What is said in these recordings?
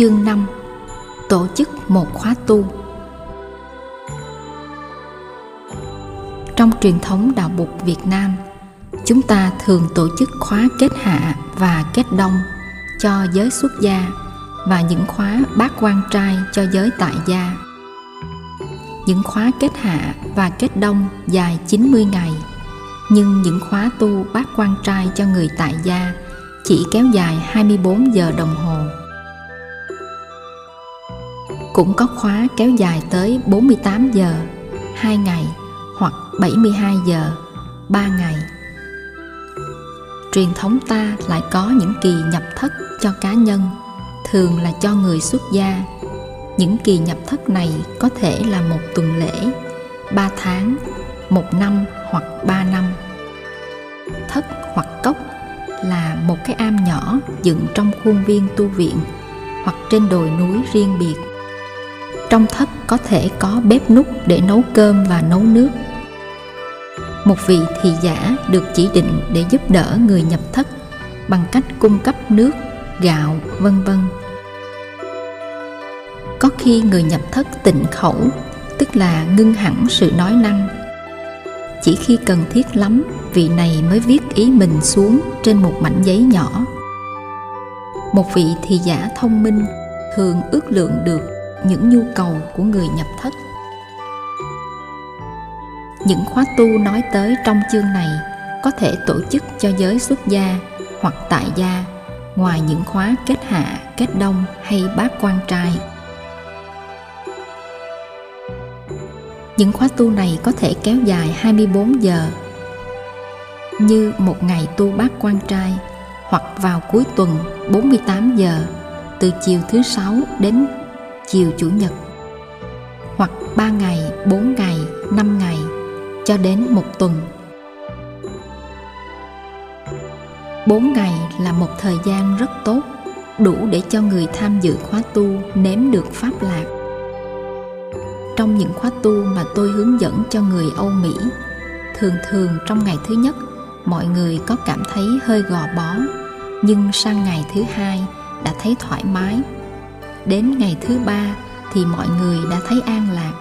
Chương 5: Tổ chức một khóa tu. Trong truyền thống đạo Bụt Việt Nam, chúng ta thường tổ chức khóa kết hạ và kết đông cho giới xuất gia và những khóa bát quan trai cho giới tại gia. Những khóa kết hạ và kết đông dài 90 ngày, nhưng những khóa tu bát quan trai cho người tại gia chỉ kéo dài 24 giờ đồng hồ. Cũng có khóa kéo dài tới 48 giờ, 2 ngày hoặc 72 giờ, 3 ngày. Truyền thống ta lại có những kỳ nhập thất cho cá nhân, thường là cho người xuất gia. Những kỳ nhập thất này có thể là một tuần lễ, 3 tháng, 1 năm hoặc 3 năm. Thất hoặc cốc là một cái am nhỏ dựng trong khuôn viên tu viện hoặc trên đồi núi riêng biệt. Trong thất có thể có bếp núc để nấu cơm và nấu nước. Một vị thị giả được chỉ định để giúp đỡ người nhập thất bằng cách cung cấp nước, gạo, vân vân. Có khi người nhập thất tịnh khẩu, tức là ngưng hẳn sự nói năng. Chỉ khi cần thiết lắm, vị này mới viết ý mình xuống trên một mảnh giấy nhỏ. Một vị thị giả thông minh thường ước lượng được những nhu cầu của người nhập thất. Những khóa tu nói tới trong chương này có thể tổ chức cho giới xuất gia hoặc tại gia, ngoài những khóa kết hạ, kết đông hay bát quan trai. Những khóa tu này có thể kéo dài 24 giờ, như một ngày tu bát quan trai, hoặc vào cuối tuần 48 giờ, từ chiều thứ Sáu đến chiều Chủ nhật, hoặc 3 ngày, 4 ngày, 5 ngày, cho đến một tuần. 4 ngày là một thời gian rất tốt, đủ để cho người tham dự khóa tu nếm được pháp lạc. Trong những khóa tu mà tôi hướng dẫn cho người Âu Mỹ, thường trong ngày thứ nhất, mọi người có cảm thấy hơi gò bó, nhưng sang ngày thứ hai đã thấy thoải mái. Đến ngày thứ ba thì mọi người đã thấy an lạc.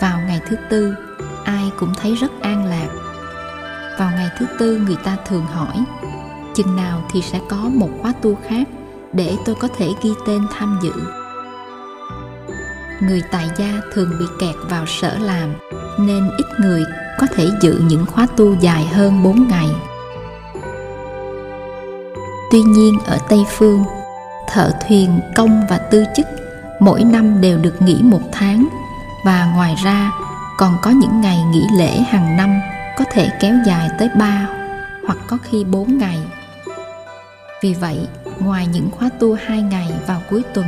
Vào ngày thứ tư, ai cũng thấy rất an lạc. Vào ngày thứ tư, người ta thường hỏi, chừng nào thì sẽ có một khóa tu khác để tôi có thể ghi tên tham dự. Người tại gia thường bị kẹt vào sở làm, nên ít người có thể dự những khóa tu dài hơn 4 ngày. Tuy nhiên ở Tây Phương, thợ thuyền công và tư chức mỗi năm đều được nghỉ 1 tháng, và ngoài ra còn có những ngày nghỉ lễ hàng năm có thể kéo dài tới 3 hoặc có khi 4 ngày. Vì vậy, ngoài những khóa tu 2 ngày vào cuối tuần,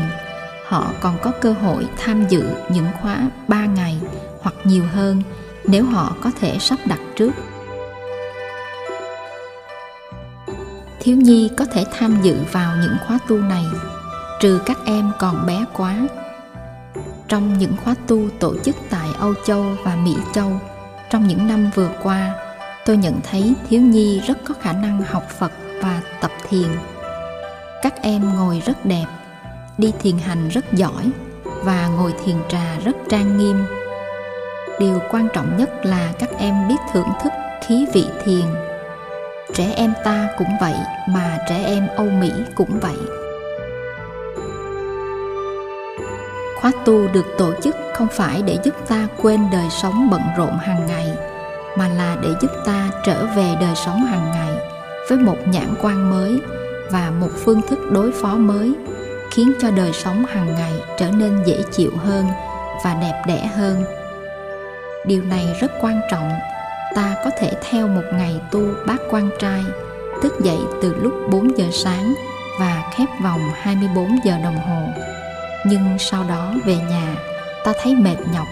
họ còn có cơ hội tham dự những khóa 3 ngày hoặc nhiều hơn nếu họ có thể sắp đặt trước. Thiếu nhi có thể tham dự vào những khóa tu này, trừ các em còn bé quá. Trong những khóa tu tổ chức tại Âu Châu và Mỹ Châu, trong những năm vừa qua, tôi nhận thấy thiếu nhi rất có khả năng học Phật và tập thiền. Các em ngồi rất đẹp, đi thiền hành rất giỏi và ngồi thiền trà rất trang nghiêm. Điều quan trọng nhất là các em biết thưởng thức khí vị thiền. Trẻ em ta cũng vậy, mà trẻ em Âu Mỹ cũng vậy. Khóa tu được tổ chức không phải để giúp ta quên đời sống bận rộn hàng ngày, mà là để giúp ta trở về đời sống hàng ngày với một nhãn quan mới và một phương thức đối phó mới, khiến cho đời sống hàng ngày trở nên dễ chịu hơn và đẹp đẽ hơn. Điều này rất quan trọng. Ta có thể theo một ngày tu bát quan trai, thức dậy từ lúc 4 giờ sáng và khép vòng 24 giờ đồng hồ. Nhưng sau đó về nhà, ta thấy mệt nhọc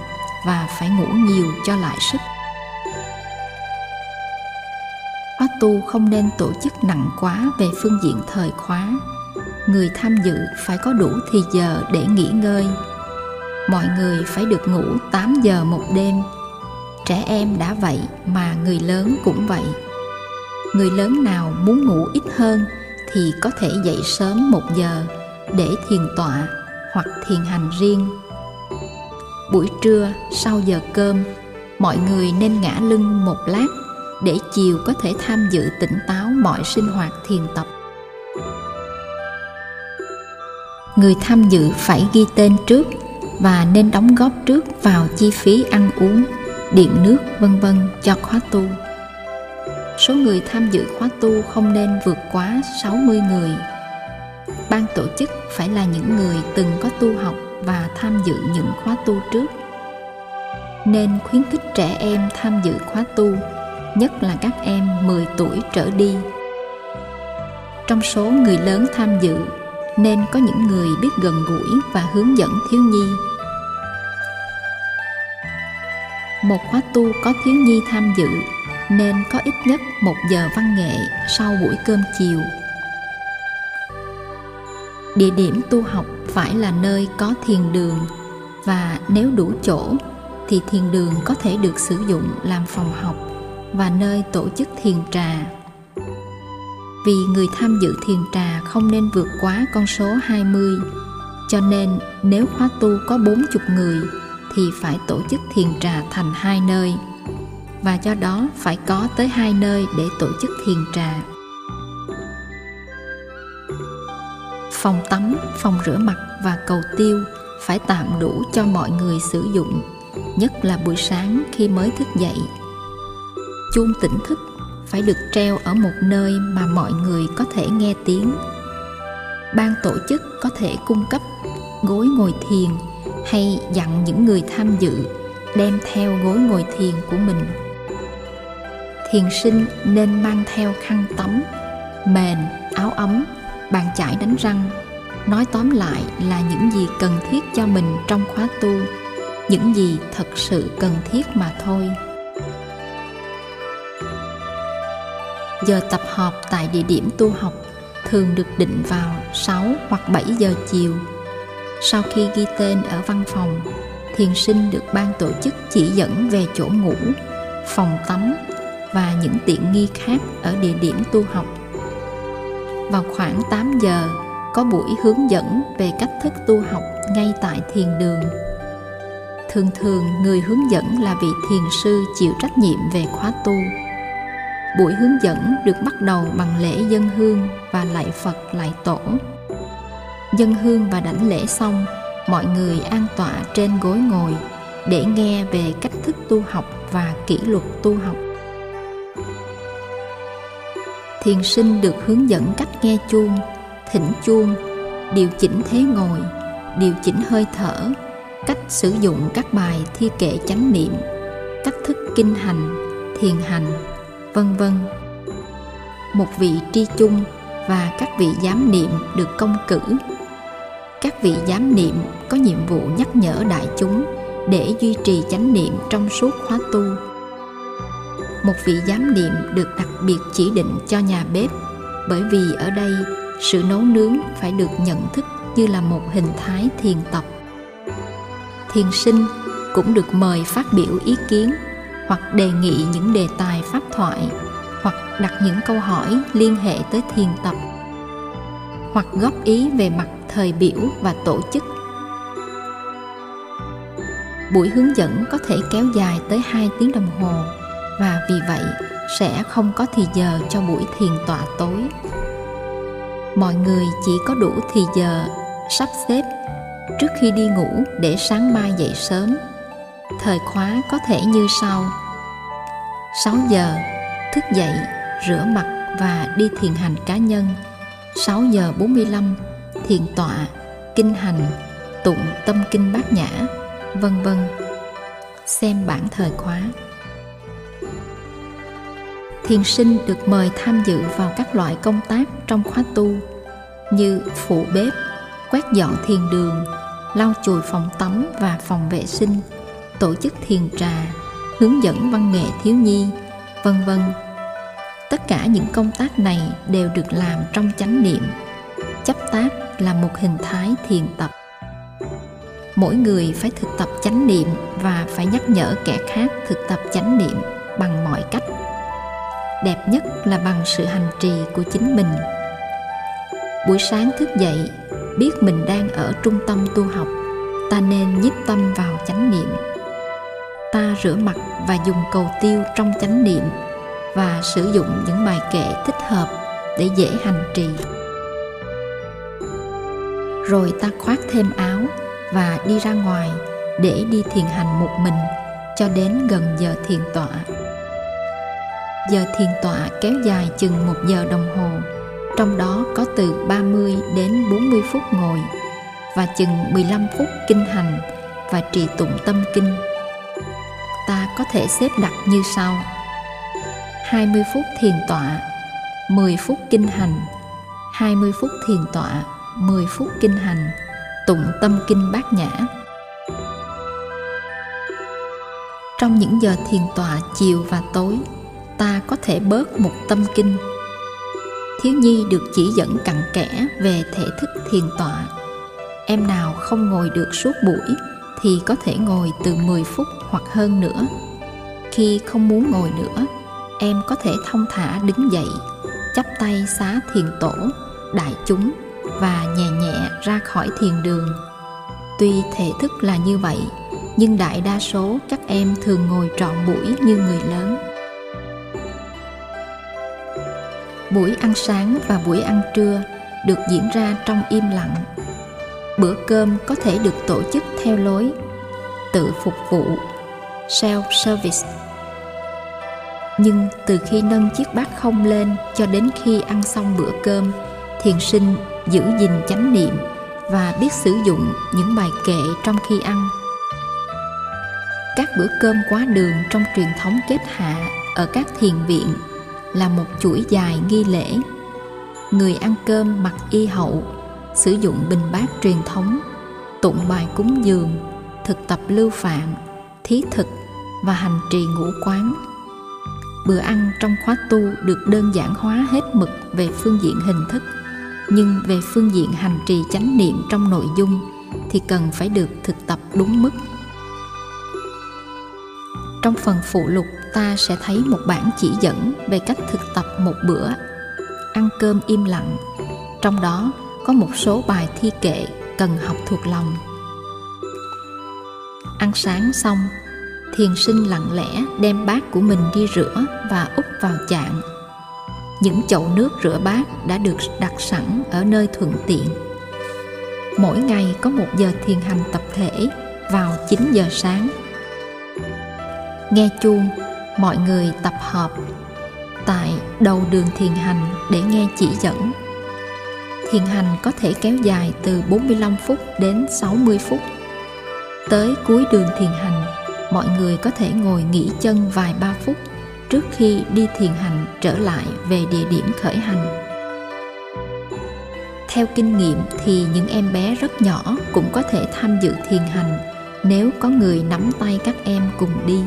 và phải ngủ nhiều cho lại sức. Khóa tu không nên tổ chức nặng quá về phương diện thời khóa. Người tham dự phải có đủ thì giờ để nghỉ ngơi. Mọi người phải được ngủ 8 giờ một đêm. Trẻ em đã vậy mà người lớn cũng vậy. Người lớn nào muốn ngủ ít hơn thì có thể dậy sớm 1 giờ để thiền tọa hoặc thiền hành riêng. Buổi trưa sau giờ cơm, mọi người nên ngả lưng một lát để chiều có thể tham dự tỉnh táo mọi sinh hoạt thiền tập. Người tham dự phải ghi tên trước và nên đóng góp trước vào chi phí ăn uống, điện nước, v.v. cho khóa tu. Số người tham dự khóa tu không nên vượt quá 60 người. Ban tổ chức phải là những người từng có tu học và tham dự những khóa tu trước. Nên khuyến khích trẻ em tham dự khóa tu, nhất là các em 10 tuổi trở đi. Trong số người lớn tham dự, nên có những người biết gần gũi và hướng dẫn thiếu nhi. Một khóa tu có thiếu nhi tham dự nên có ít nhất 1 giờ văn nghệ sau buổi cơm chiều. Địa điểm tu học phải là nơi có thiền đường, và nếu đủ chỗ thì thiền đường có thể được sử dụng làm phòng học và nơi tổ chức thiền trà. Vì người tham dự thiền trà không nên vượt quá con số 20, cho nên nếu khóa tu có 40 người thì phải tổ chức thiền trà thành 2 nơi, và do đó phải có tới 2 nơi để tổ chức thiền trà. Phòng tắm, phòng rửa mặt và cầu tiêu phải tạm đủ cho mọi người sử dụng, nhất là buổi sáng khi mới thức dậy. Chuông tỉnh thức phải được treo ở một nơi mà mọi người có thể nghe tiếng. Ban tổ chức có thể cung cấp gối ngồi thiền hay dặn những người tham dự đem theo gối ngồi thiền của mình. Thiền sinh nên mang theo khăn tắm, mền, áo ấm, bàn chải đánh răng, nói tóm lại là những gì cần thiết cho mình trong khóa tu, những gì thật sự cần thiết mà thôi. Giờ tập họp tại địa điểm tu học thường được định vào 6 hoặc 7 giờ chiều. Sau khi ghi tên ở văn phòng, thiền sinh được ban tổ chức chỉ dẫn về chỗ ngủ, phòng tắm và những tiện nghi khác ở địa điểm tu học. Vào khoảng 8 giờ, có buổi hướng dẫn về cách thức tu học ngay tại thiền đường. Thường thường, người hướng dẫn là vị thiền sư chịu trách nhiệm về khóa tu. Buổi hướng dẫn được bắt đầu bằng lễ dâng hương và lạy Phật, lạy Tổ. Dâng hương và đảnh lễ xong, mọi người an tọa trên gối ngồi để nghe về cách thức tu học và kỷ luật tu học. Thiền sinh được hướng dẫn cách nghe chuông, thỉnh chuông, điều chỉnh thế ngồi, điều chỉnh hơi thở, cách sử dụng các bài thi kệ chánh niệm, cách thức kinh hành, thiền hành, v.v. Một vị tri chung và các vị giám niệm được công cử. Các vị giám niệm có nhiệm vụ nhắc nhở đại chúng để duy trì chánh niệm trong suốt khóa tu. Một vị giám niệm được đặc biệt chỉ định cho nhà bếp, bởi vì ở đây sự nấu nướng phải được nhận thức như là một hình thái thiền tập. Thiền sinh cũng được mời phát biểu ý kiến hoặc đề nghị những đề tài pháp thoại, hoặc đặt những câu hỏi liên hệ tới thiền tập, hoặc góp ý về mặt thời biểu và tổ chức. Buổi hướng dẫn có thể kéo dài tới 2 tiếng đồng hồ và vì vậy sẽ không có thì giờ cho buổi thiền tọa tối. Mọi người chỉ có đủ thì giờ sắp xếp trước khi đi ngủ để sáng mai dậy sớm. Thời khóa có thể như sau: 6 giờ thức dậy, rửa mặt và đi thiền hành cá nhân. 6 giờ 45 thiền tọa, kinh hành, tụng tâm kinh Bát Nhã, v.v. Xem bảng thời khóa. Thiền sinh được mời tham dự vào các loại công tác trong khóa tu như phụ bếp, quét dọn thiền đường, lau chùi phòng tắm và phòng vệ sinh, tổ chức thiền trà, hướng dẫn văn nghệ thiếu nhi, v.v. Tất cả những công tác này đều được làm trong chánh niệm. Chấp tác là một hình thái thiền tập. Mỗi người phải thực tập chánh niệm và phải nhắc nhở kẻ khác thực tập chánh niệm bằng mọi cách. Đẹp nhất là bằng sự hành trì của chính mình. Buổi sáng thức dậy, biết mình đang ở trung tâm tu học, ta nên nhiếp tâm vào chánh niệm. Ta rửa mặt và dùng cầu tiêu trong chánh niệm và sử dụng những bài kệ thích hợp để dễ hành trì. Rồi ta khoác thêm áo và đi ra ngoài để đi thiền hành một mình cho đến gần giờ thiền tọa. Giờ thiền tọa kéo dài chừng 1 giờ đồng hồ, trong đó có từ 30 đến 40 phút ngồi và chừng 15 phút kinh hành và trì tụng tâm kinh. Ta có thể xếp đặt như sau: 20 phút thiền tọa, 10 phút kinh hành, 20 phút thiền tọa, 10 phút kinh hành, tụng tâm kinh Bát Nhã. Trong những giờ thiền tọa chiều và tối, ta có thể bớt một tâm kinh. Thiếu nhi được chỉ dẫn cặn kẽ về thể thức thiền tọa. Em nào không ngồi được suốt buổi thì có thể ngồi từ 10 phút hoặc hơn nữa. Khi không muốn ngồi nữa, em có thể thong thả đứng dậy, chắp tay xá thiền tổ, đại chúng và nhẹ nhẹ ra khỏi thiền đường. Tuy thể thức là như vậy, nhưng đại đa số các em thường ngồi trọn buổi như người lớn. Buổi ăn sáng và buổi ăn trưa được diễn ra trong im lặng. Bữa cơm có thể được tổ chức theo lối tự phục vụ, self-service. Nhưng từ khi nâng chiếc bát không lên cho đến khi ăn xong bữa cơm, thiền sinh giữ gìn chánh niệm và biết sử dụng những bài kệ trong khi ăn. Các bữa cơm quá đường trong truyền thống kết hạ ở các thiền viện là một chuỗi dài nghi lễ. Người ăn cơm mặc y hậu, sử dụng bình bát truyền thống, tụng bài cúng dường, thực tập lưu phạm, thí thực và hành trì ngũ quán. Bữa ăn trong khóa tu được đơn giản hóa hết mực về phương diện hình thức, nhưng về phương diện hành trì chánh niệm trong nội dung thì cần phải được thực tập đúng mức. Trong phần phụ lục, ta sẽ thấy một bản chỉ dẫn về cách thực tập một bữa ăn cơm im lặng, trong đó có một số bài thi kệ cần học thuộc lòng. Ăn sáng xong, thiền sinh lặng lẽ đem bát của mình đi rửa và úp vào chạn. Những chậu nước rửa bát đã được đặt sẵn ở nơi thuận tiện. Mỗi ngày có 1 giờ thiền hành tập thể vào 9 giờ sáng. Nghe chuông, mọi người tập hợp tại đầu đường thiền hành để nghe chỉ dẫn. Thiền hành có thể kéo dài từ 45 phút đến 60 phút. Tới cuối đường thiền hành, mọi người có thể ngồi nghỉ chân vài ba phút trước khi đi thiền hành trở lại về địa điểm khởi hành. Theo kinh nghiệm thì những em bé rất nhỏ cũng có thể tham dự thiền hành nếu có người nắm tay các em cùng đi.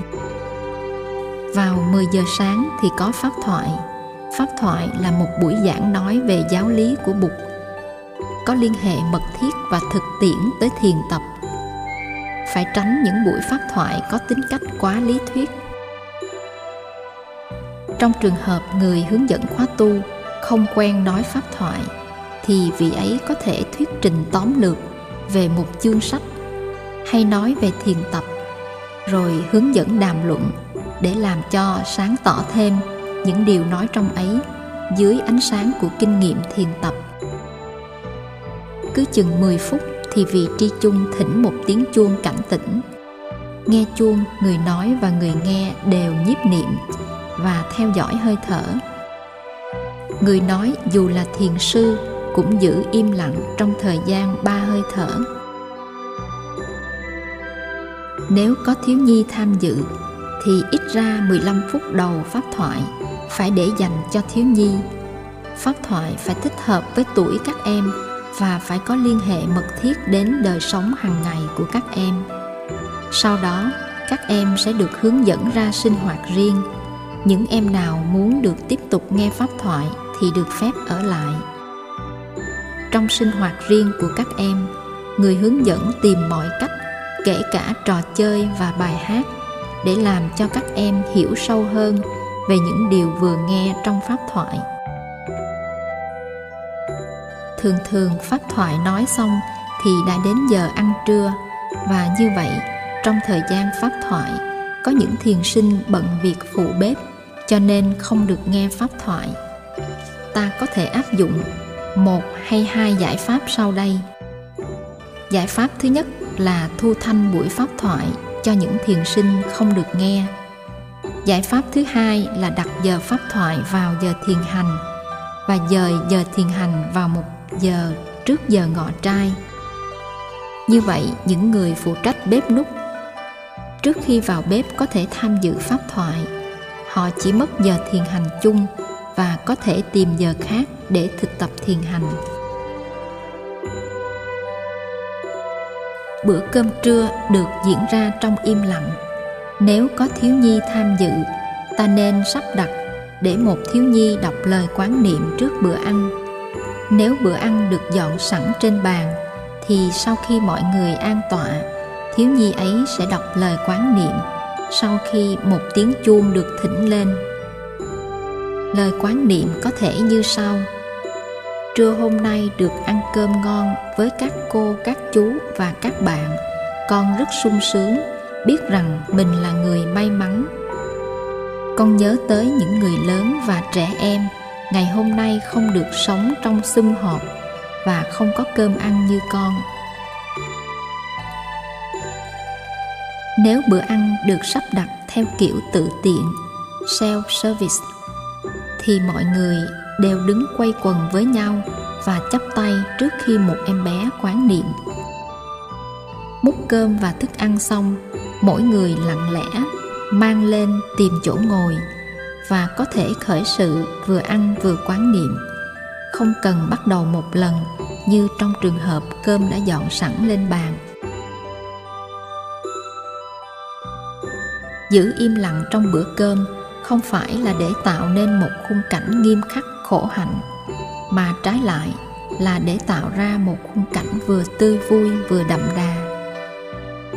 Vào 10 giờ sáng thì có pháp thoại. Pháp thoại là một buổi giảng nói về giáo lý của Bụt, có liên hệ mật thiết và thực tiễn tới thiền tập. Phải tránh những buổi pháp thoại có tính cách quá lý thuyết. Trong trường hợp người hướng dẫn khóa tu không quen nói pháp thoại thì vị ấy có thể thuyết trình tóm lược về một chương sách hay nói về thiền tập, rồi hướng dẫn đàm luận để làm cho sáng tỏ thêm những điều nói trong ấy dưới ánh sáng của kinh nghiệm thiền tập. Cứ chừng 10 phút thì vị tri chung thỉnh một tiếng chuông cảnh tỉnh. Nghe chuông, người nói và người nghe đều nhiếp niệm và theo dõi hơi thở. Người nói dù là thiền sư cũng giữ im lặng trong thời gian 3 hơi thở. Nếu có thiếu nhi tham dự thì ít ra 15 phút đầu pháp thoại phải để dành cho thiếu nhi. Pháp thoại phải thích hợp với tuổi các em và phải có liên hệ mật thiết đến đời sống hàng ngày của các em. Sau đó, các em sẽ được hướng dẫn ra sinh hoạt riêng. Những em nào muốn được tiếp tục nghe pháp thoại thì được phép ở lại. Trong sinh hoạt riêng của các em, người hướng dẫn tìm mọi cách, kể cả trò chơi và bài hát, để làm cho các em hiểu sâu hơn về những điều vừa nghe trong pháp thoại. thường thường pháp thoại nói xong thì đã đến giờ ăn trưa, và như vậy trong thời gian pháp thoại có những thiền sinh bận việc phụ bếp cho nên không được nghe pháp thoại. Ta có thể áp dụng một hay hai giải pháp sau đây. Giải pháp thứ nhất là thu thanh buổi pháp thoại cho những thiền sinh không được nghe. Giải pháp thứ hai là đặt giờ pháp thoại vào giờ thiền hành và dời giờ thiền hành vào 1 giờ trước giờ ngọ trai. Như vậy, những người phụ trách bếp núc trước khi vào bếp có thể tham dự pháp thoại. Họ chỉ mất giờ thiền hành chung và có thể tìm giờ khác để thực tập thiền hành. Bữa cơm trưa được diễn ra trong im lặng. Nếu có thiếu nhi tham dự, ta nên sắp đặt để một thiếu nhi đọc lời quán niệm trước bữa ăn. Nếu bữa ăn được dọn sẵn trên bàn, thì sau khi mọi người an tọa, thiếu nhi ấy sẽ đọc lời quán niệm sau khi một tiếng chuông được thỉnh lên. Lời quán niệm có thể như sau: trưa hôm nay được ăn cơm ngon với các cô, các chú và các bạn. Con rất sung sướng, biết rằng mình là người may mắn. Con nhớ tới những người lớn và trẻ em ngày hôm nay không được sống trong sum họp và không có cơm ăn như con. Nếu bữa ăn được sắp đặt theo kiểu tự tiện, self-service, thì mọi người đều đứng quay quần với nhau và chắp tay trước khi một em bé quán niệm. Múc cơm và thức ăn xong, mỗi người lặng lẽ mang lên tìm chỗ ngồi và có thể khởi sự vừa ăn vừa quán niệm, không cần bắt đầu một lần như trong trường hợp cơm đã dọn sẵn lên bàn. Giữ im lặng trong bữa cơm không phải là để tạo nên một khung cảnh nghiêm khắc khổ hạnh, mà trái lại là để tạo ra một khung cảnh vừa tươi vui vừa đậm đà.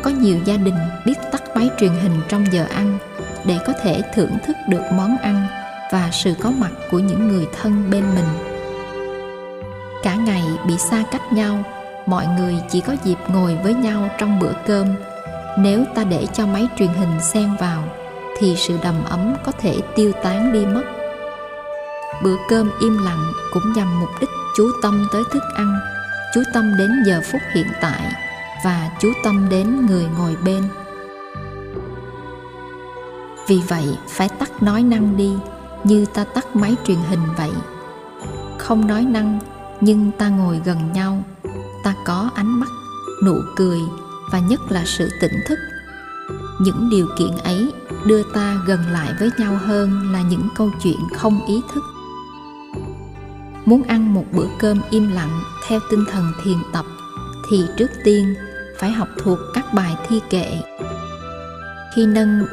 Có nhiều gia đình biết tắt máy truyền hình trong giờ ăn để có thể thưởng thức được món ăn và sự có mặt của những người thân bên mình. Cả ngày bị xa cách nhau, mọi người chỉ có dịp ngồi với nhau trong bữa cơm. Nếu ta để cho máy truyền hình xen vào thì sự đầm ấm có thể tiêu tán đi mất. Bữa cơm im lặng cũng nhằm mục đích chú tâm tới thức ăn, chú tâm đến giờ phút hiện tại và chú tâm đến người ngồi bên. Vì vậy, phải tắt nói năng đi như ta tắt máy truyền hình vậy. Không nói năng, nhưng ta ngồi gần nhau, ta có ánh mắt, nụ cười và nhất là sự tỉnh thức. Những điều kiện ấy đưa ta gần lại với nhau hơn là những câu chuyện không ý thức. Muốn ăn một bữa cơm im lặng theo tinh thần thiền tập thì trước tiên phải học thuộc các bài thi kệ. Khi nâng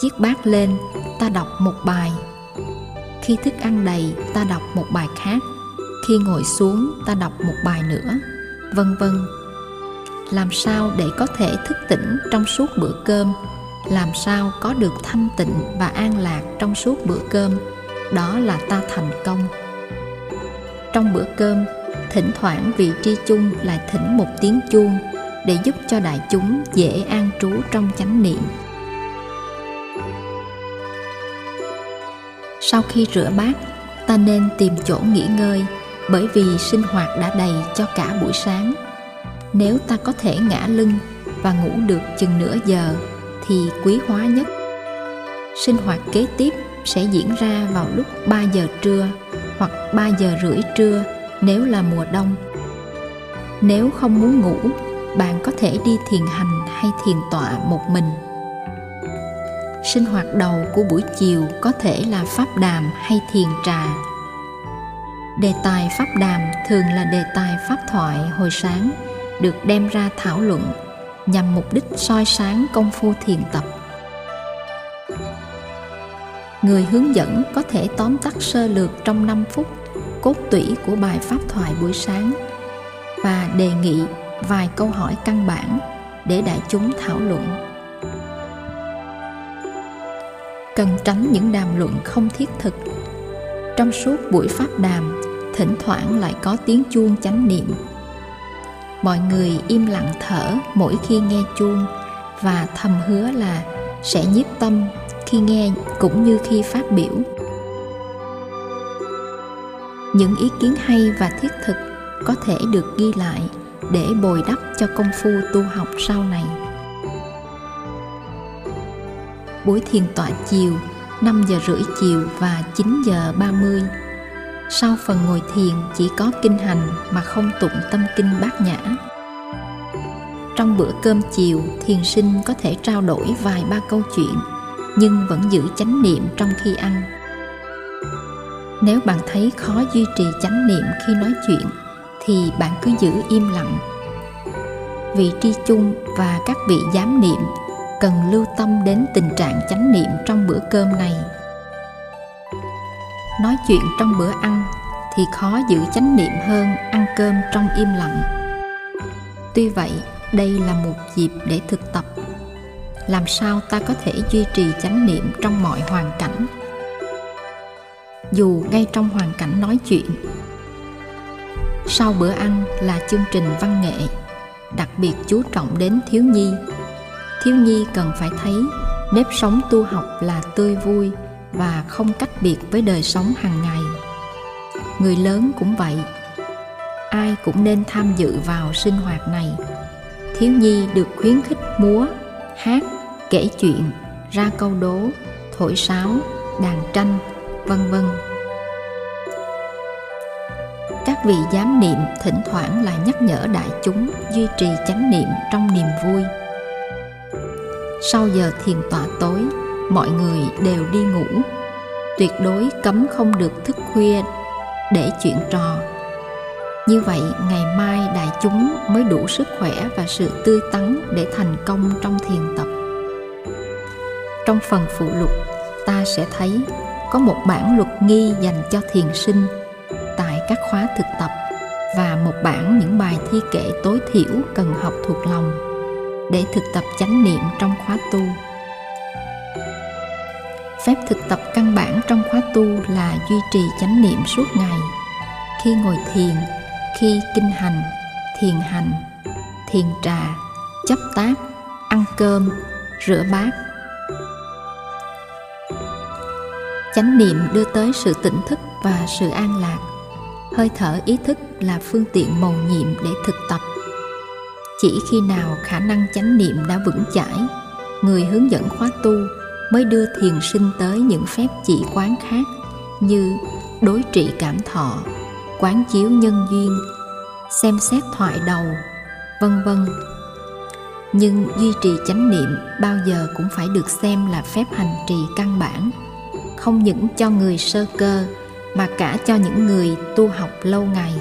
chiếc bát lên, ta đọc một bài. Khi thức ăn đầy, ta đọc một bài khác. Khi ngồi xuống, ta đọc một bài nữa, vân vân. Làm sao để có thể thức tỉnh trong suốt bữa cơm? Làm sao có được thanh tịnh và an lạc trong suốt bữa cơm? Đó là ta thành công. Trong bữa cơm, thỉnh thoảng vị tri chung lại thỉnh một tiếng chuông để giúp cho đại chúng dễ an trú trong chánh niệm. Sau khi rửa bát, ta nên tìm chỗ nghỉ ngơi, bởi vì sinh hoạt đã đầy cho cả buổi sáng. Nếu ta có thể ngả lưng và ngủ được chừng nửa giờ thì quý hóa nhất. Sinh hoạt kế tiếp sẽ diễn ra vào lúc 3 giờ trưa hoặc 3 giờ rưỡi trưa nếu là mùa đông. Nếu không muốn ngủ, bạn có thể đi thiền hành hay thiền tọa một mình. Sinh hoạt đầu của buổi chiều có thể là pháp đàm hay thiền trà. Đề tài pháp đàm thường là đề tài pháp thoại hồi sáng được đem ra thảo luận nhằm mục đích soi sáng công phu thiền tập. Người hướng dẫn có thể tóm tắt sơ lược trong 5 phút cốt tủy của bài pháp thoại buổi sáng và đề nghị vài câu hỏi căn bản để đại chúng thảo luận. Cần tránh những đàm luận không thiết thực. Trong suốt buổi pháp đàm, thỉnh thoảng lại có tiếng chuông chánh niệm. Mọi người im lặng thở mỗi khi nghe chuông và thầm hứa là sẽ nhiếp tâm khi nghe cũng như khi phát biểu. Những ý kiến hay và thiết thực có thể được ghi lại để bồi đắp cho công phu tu học sau này. Buổi thiền tọa chiều 5:30 chiều và 9:30. Sau phần ngồi thiền chỉ có kinh hành mà không tụng tâm kinh Bát Nhã. Trong bữa cơm chiều, thiền sinh có thể trao đổi vài ba câu chuyện, nhưng vẫn giữ chánh niệm trong khi ăn. Nếu bạn thấy khó duy trì chánh niệm khi nói chuyện, thì bạn cứ giữ im lặng. Vị tri chung và các vị giám niệm cần lưu tâm đến tình trạng chánh niệm trong bữa cơm này. Nói chuyện trong bữa ăn thì khó giữ chánh niệm hơn ăn cơm trong im lặng. Tuy vậy, đây là một dịp để thực tập. Làm sao ta có thể duy trì chánh niệm trong mọi hoàn cảnh? Dù ngay trong hoàn cảnh nói chuyện. Sau bữa ăn là chương trình văn nghệ, đặc biệt chú trọng đến thiếu nhi. Thiếu nhi cần phải thấy nếp sống tu học là tươi vui và không cách biệt với đời sống hàng ngày. Người lớn cũng vậy, ai cũng nên tham dự vào sinh hoạt này. Thiếu nhi được khuyến khích múa, hát, kể chuyện, ra câu đố, thổi sáo, đàn tranh, vân vân. Các vị giám niệm thỉnh thoảng lại nhắc nhở đại chúng duy trì chánh niệm trong niềm vui. Sau giờ thiền tọa tối, mọi người đều đi ngủ. Tuyệt đối cấm không được thức khuya để chuyện trò. Như vậy, ngày mai đại chúng mới đủ sức khỏe và sự tươi tắn để thành công trong thiền tập. Trong phần phụ lục, ta sẽ thấy có một bản luật nghi dành cho thiền sinh tại các khóa thực tập và một bản những bài thi kệ tối thiểu cần học thuộc lòng để thực tập chánh niệm trong khóa tu. Phép thực tập căn bản trong khóa tu là duy trì chánh niệm suốt ngày, khi ngồi thiền, khi kinh hành, thiền trà, chấp tác, ăn cơm, rửa bát. Chánh niệm đưa tới sự tỉnh thức và sự an lạc. Hơi thở ý thức là phương tiện mầu nhiệm để thực tập. Chỉ khi nào khả năng chánh niệm đã vững chãi, người hướng dẫn khóa tu mới đưa thiền sinh tới những phép chỉ quán khác như đối trị cảm thọ, quán chiếu nhân duyên, xem xét thoại đầu, vân vân. Nhưng duy trì chánh niệm bao giờ cũng phải được xem là phép hành trì căn bản, không những cho người sơ cơ mà cả cho những người tu học lâu ngày.